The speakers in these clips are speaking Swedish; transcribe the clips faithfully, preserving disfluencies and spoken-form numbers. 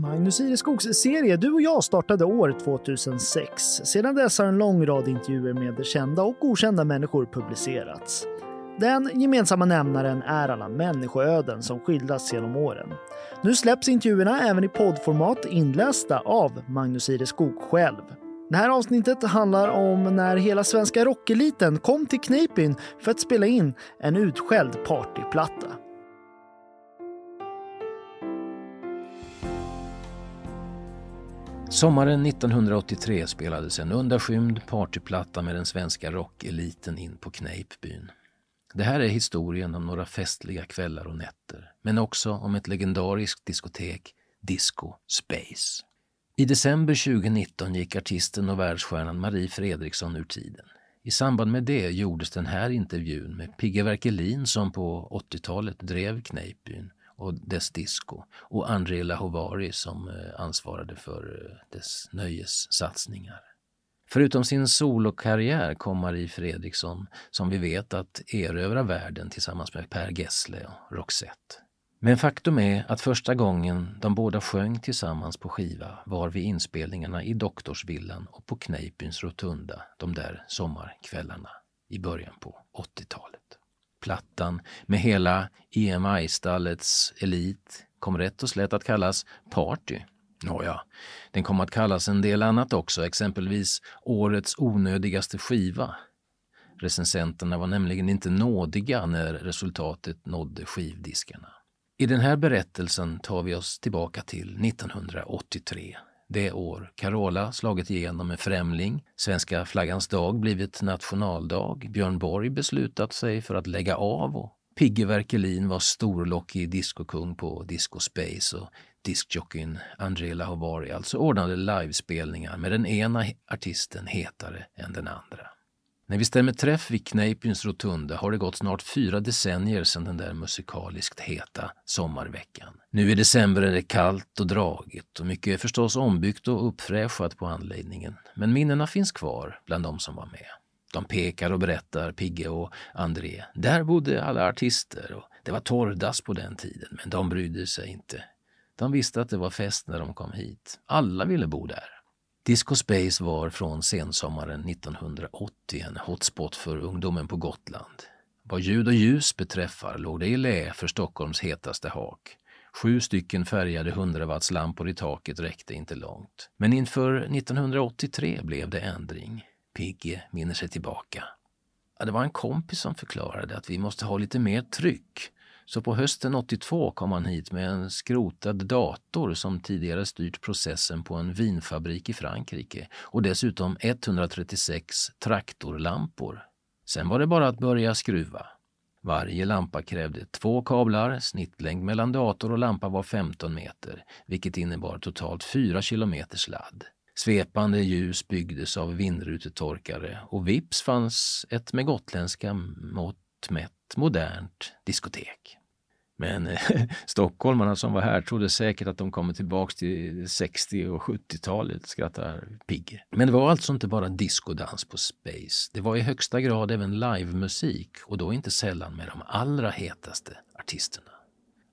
Magnus Iri Skogs serie Du och jag startade år två tusen sex. Sedan dess har en lång rad intervjuer med kända och okända människor publicerats. Den gemensamma nämnaren är alla människoöden som skildras genom åren. Nu släpps intervjuerna även i poddformat inlästa av Magnus Iri Skog själv. Det här avsnittet handlar om när hela svenska rockeliten kom till Kneippbyn för att spela in en utskälld partyplatta. Sommaren nittonhundraåttiotre spelades en undanskymd partyplatta med den svenska rockeliten in på Kneippbyn. Det här är historien om några festliga kvällar och nätter, men också om ett legendariskt diskotek, Disco Space. I december tjugonitton gick artisten och världsstjärnan Marie Fredriksson ur tiden. I samband med det gjordes den här intervjun med Pigge Verkelin som på åttiotalet drev Kneippbyn och dess disco, och André Lahouvari som ansvarade för dess nöjessatsningar. Förutom sin solokarriär kom Marie Fredriksson, som vi vet, att erövra världen tillsammans med Per Gessle och Roxette. Men faktum är att första gången de båda sjöng tillsammans på skiva var vid inspelningarna i Doktorsvillan och på Kneippbyns rotunda de där sommarkvällarna i början på åttiotalet. Plattan med hela E M I-stallets elit kom rätt och slätt att kallas Party. Nåja, den kom att kallas en del annat också, exempelvis Årets onödigaste skiva. Recensenterna var nämligen inte nådiga när resultatet nådde skivdiskarna. I den här berättelsen tar vi oss tillbaka till nittonhundraåttiotre. Det år Carola slagit igenom med Främling, Svenska flaggans dag blivit nationaldag, Björn Borg beslutat sig för att lägga av och Pigge Verkelin var storlockig diskokung på Disco Space och diskjockeyn André Lahouvari alltså ordnade livespelningar med den ena artisten hetare än den andra. När vi stämmer träff vid Kneippbyns rotunda har det gått snart fyra decennier sedan den där musikaliskt heta sommarveckan. Nu i december är det kallt och dragigt och mycket är förstås ombyggt och uppfräschat på anläggningen. Men minnena finns kvar bland de som var med. De pekar och berättar, Pigge och André. Där bodde alla artister och det var torrdass på den tiden, men de brydde sig inte. De visste att det var fest när de kom hit. Alla ville bo där. Disco Space var från sensommaren nittonhundraåttio en hotspot för ungdomen på Gotland. Vad ljud och ljus beträffar låg det i lä för Stockholms hetaste hak. Sju stycken färgade hundrawattslampor i taket räckte inte långt. Men inför nittonhundraåttiotre blev det ändring. Pigge minner sig tillbaka. Ja, det var en kompis som förklarade att vi måste ha lite mer tryck. Så på hösten åttiotvå kom han hit med en skrotad dator som tidigare styrt processen på en vinfabrik i Frankrike och dessutom etthundratrettiosex traktorlampor. Sen var det bara att börja skruva. Varje lampa krävde två kablar, snittlängd mellan dator och lampa var femton meter, vilket innebar totalt fyra kilometer sladd. Svepande ljus byggdes av vindrutetorkare och vips fanns ett med gotländska mått mätt modernt diskotek. Men stockholmarna som var här trodde säkert att de kommer tillbaka till sextio- och sjuttiotalet, skrattar Pigge. Men det var alltså inte bara diskodans på Space. Det var i högsta grad även livemusik och då inte sällan med de allra hetaste artisterna.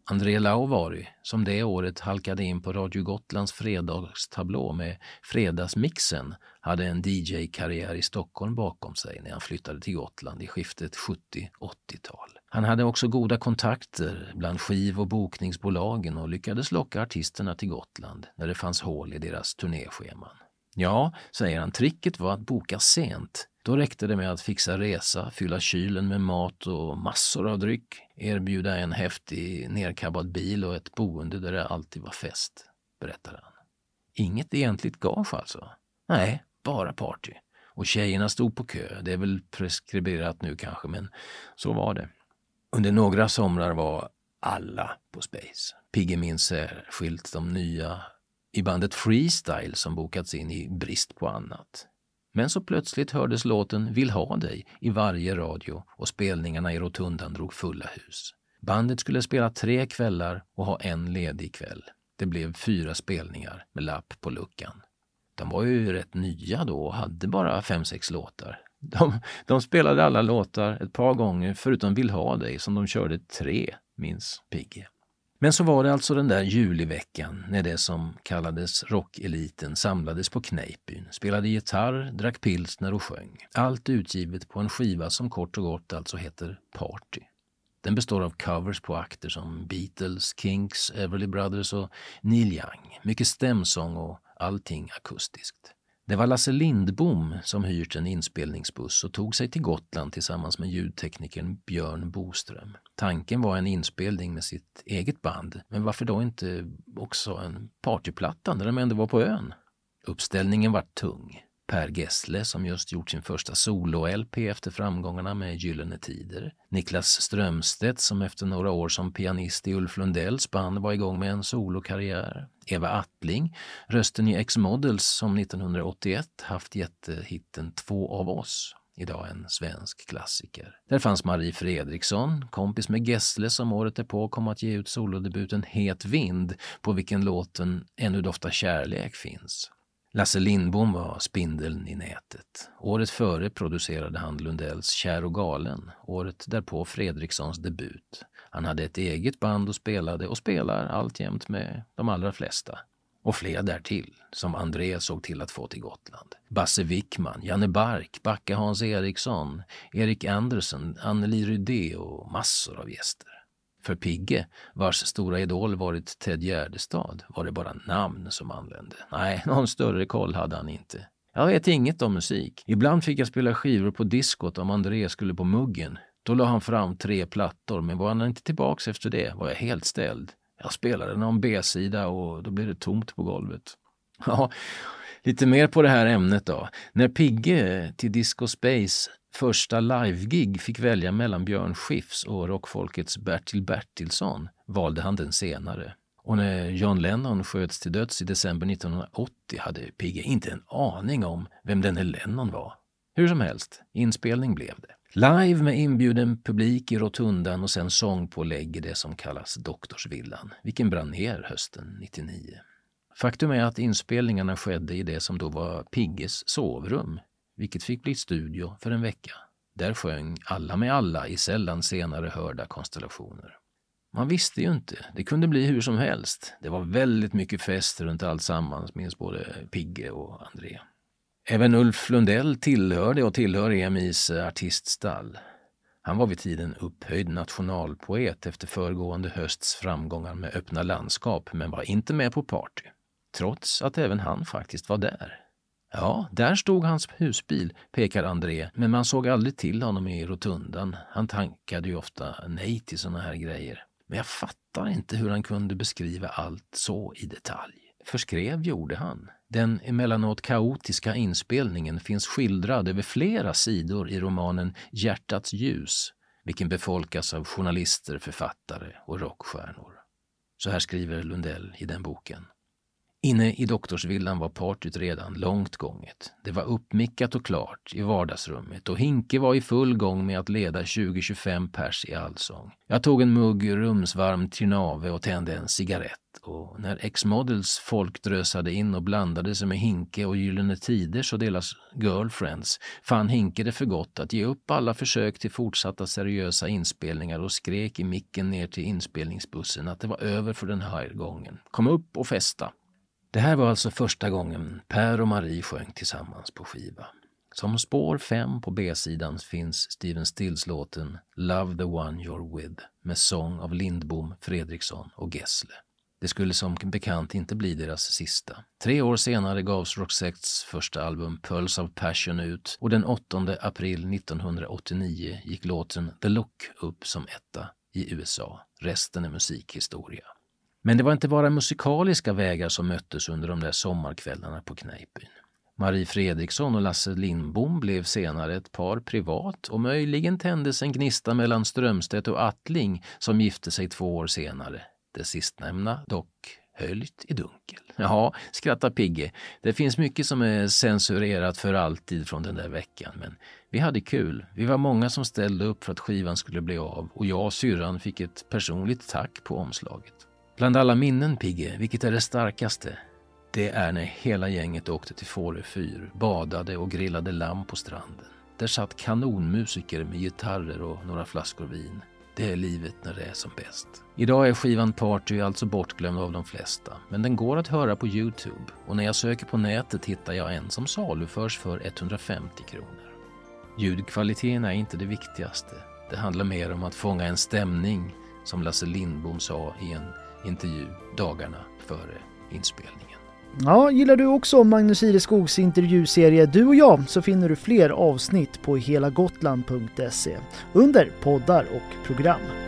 André Lahouvari, som det året halkade in på Radio Gotlands fredagstablå med Fredagsmixen, hade en D J-karriär i Stockholm bakom sig när han flyttade till Gotland i skiftet sjuttio-åttiotal. Han hade också goda kontakter bland skiv- och bokningsbolagen och lyckades locka artisterna till Gotland när det fanns hål i deras turnéscheman. Ja, säger han, tricket var att boka sent. Då räckte det med att fixa resa, fylla kylen med mat och massor av dryck, erbjuda en häftig nerkabbad bil och ett boende där det alltid var fest, berättar han. Inget egentligt gage alltså? Nej, bara party. Och tjejerna stod på kö, det är väl preskriberat nu kanske, men så var det. Under några somrar var alla på Space. Pigge minns särskilt de nya i bandet Freestyle som bokats in i brist på annat. Men så plötsligt hördes låten Vill ha dig i varje radio och spelningarna i rotundan drog fulla hus. Bandet skulle spela tre kvällar och ha en ledig kväll. Det blev fyra spelningar med lapp på luckan. De var ju rätt nya då och hade bara fem, sex låtar. De, de spelade alla låtar ett par gånger förutom Vill ha dig som de körde tre, minns Pigge. Men så var det alltså den där juliveckan när det som kallades rockeliten samlades på Kneippbyn, spelade gitarr, drack pilsner och sjöng. Allt utgivet på en skiva som kort och gott alltså heter Party. Den består av covers på akter som Beatles, Kinks, Everly Brothers och Neil Young. Mycket stämsång och allting akustiskt. Det var Lasse Lindbom som hyrt en inspelningsbuss och tog sig till Gotland tillsammans med ljudteknikern Björn Boström. Tanken var en inspelning med sitt eget band, men varför då inte också en partyplatta när de ändå var på ön? Uppställningen var tung. Per Gessle, som just gjort sin första solo-L P efter framgångarna med Gyllene Tider. Niklas Strömstedt, som efter några år som pianist i Ulf Lundells band var igång med en solokarriär. Eva Attling, rösten i X-Models, som nittonhundraåttioett haft jättehitten Två av oss, idag en svensk klassiker. Där fanns Marie Fredriksson, kompis med Gessle, som året därpå kom att ge ut solodebuten Het vind, på vilken låten Ännu doftar kärlek finns. Lasse Lindbom var spindeln i nätet. Året före producerade han Lundells Kär och galen, året därpå Fredrikssons debut. Han hade ett eget band och spelade och spelar alltjämt med de allra flesta. Och fler därtill, som André såg till att få till Gotland. Basse Wickman, Janne Bark, Backa Hans Eriksson, Erik Andersson, Anneli Rudé och massor av gäster. För Pigge, vars stora idol varit Ted Gärdestad, var det bara namn som använde. Nej, någon större koll hade han inte. Jag vet inget om musik. Ibland fick jag spela skivor på diskot om André skulle på muggen. Då la han fram tre plattor, men var han inte tillbaks efter det var jag helt ställd. Jag spelade någon B-sida och då blev det tomt på golvet. Ja, lite mer på det här ämnet då. När Pigge till Disco Space första live-gig fick välja mellan Björn Skifts och rockfolkets Bertil Bertilsson valde han den senare. Och när John Lennon sköts till döds i december nittonhundraåttio hade Pigge inte en aning om vem denne Lennon var. Hur som helst, inspelning blev det. Live med inbjuden publik i rotundan och sen sångpålägg i det som kallas Doktorsvillan, vilken brann ner hösten nittionio. Faktum är att inspelningarna skedde i det som då var Pigges sovrum, vilket fick bli studio för en vecka. Där sjöng alla med alla i sällan senare hörda konstellationer. Man visste ju inte, det kunde bli hur som helst. Det var väldigt mycket fest runt alltsammans, minns både Pigge och André. Även Ulf Lundell tillhörde och tillhör E M Is artiststall. Han var vid tiden upphöjd nationalpoet efter föregående hösts framgångar med Öppna landskap, men var inte med på party. Trots att även han faktiskt var där. Ja, där stod hans husbil, pekar André, men man såg aldrig till honom i rotundan. Han tankade ju ofta nej till såna här grejer. Men jag fattar inte hur han kunde beskriva allt så i detalj. Förskrev gjorde han. Den emellanåt kaotiska inspelningen finns skildrad över flera sidor i romanen Hjärtats ljus, vilken befolkas av journalister, författare och rockstjärnor. Så här skriver Lundell i den boken. Inne i doktorsvillan var partyt redan långt gånget. Det var uppmickat och klart i vardagsrummet och Hinke var i full gång med att leda tjugo till tjugofem pers i allsång. Jag tog en mugg rumsvarm trinave och tände en cigarett och när X-Models folk drösade in och blandade sig med Hinke och Gyllene Tider så delas girlfriends fann Hinke det för gott att ge upp alla försök till fortsatta seriösa inspelningar och skrek i micken ner till inspelningsbussen att det var över för den här gången. Kom upp och festa! Det här var alltså första gången Per och Marie sjöng tillsammans på skiva. Som spår fem på B-sidan finns Steven Stills-låten Love the one you're with med sång av Lindbom, Fredriksson och Gessle. Det skulle som bekant inte bli deras sista. Tre år senare gavs Roxettes första album Pulse of Passion ut och den åttonde april nittonhundraåttionio gick låten The Look upp som etta i U S A. Resten är musikhistoria. Men det var inte bara musikaliska vägar som möttes under de där sommarkvällarna på Kneippbyn. Marie Fredriksson och Lasse Lindbom blev senare ett par privat och möjligen tändes en gnista mellan Strömstedt och Attling som gifte sig två år senare. Det sistnämna dock höljt i dunkel. Ja, skrattar Pigge. Det finns mycket som är censurerat för alltid från den där veckan, men vi hade kul. Vi var många som ställde upp för att skivan skulle bli av och jag och syrran fick ett personligt tack på omslaget. Bland alla minnen, Pigge, vilket är det starkaste? Det är när hela gänget åkte till Fårö fyr, badade och grillade lamm på stranden. Där satt kanonmusiker med gitarrer och några flaskor vin. Det är livet när det är som bäst. Idag är skivan Party alltså bortglömd av de flesta, men den går att höra på YouTube, och när jag söker på nätet hittar jag en som saluförs för etthundrafemtio kronor. Ljudkvaliteten är inte det viktigaste. Det handlar mer om att fånga en stämning, som Lasse Lindbom sa i en intervju dagarna före inspelningen. Ja, gillar du också Magnus Iri Skogs intervjuserie Du och jag, så finner du fler avsnitt på helagotland punkt se under poddar och program.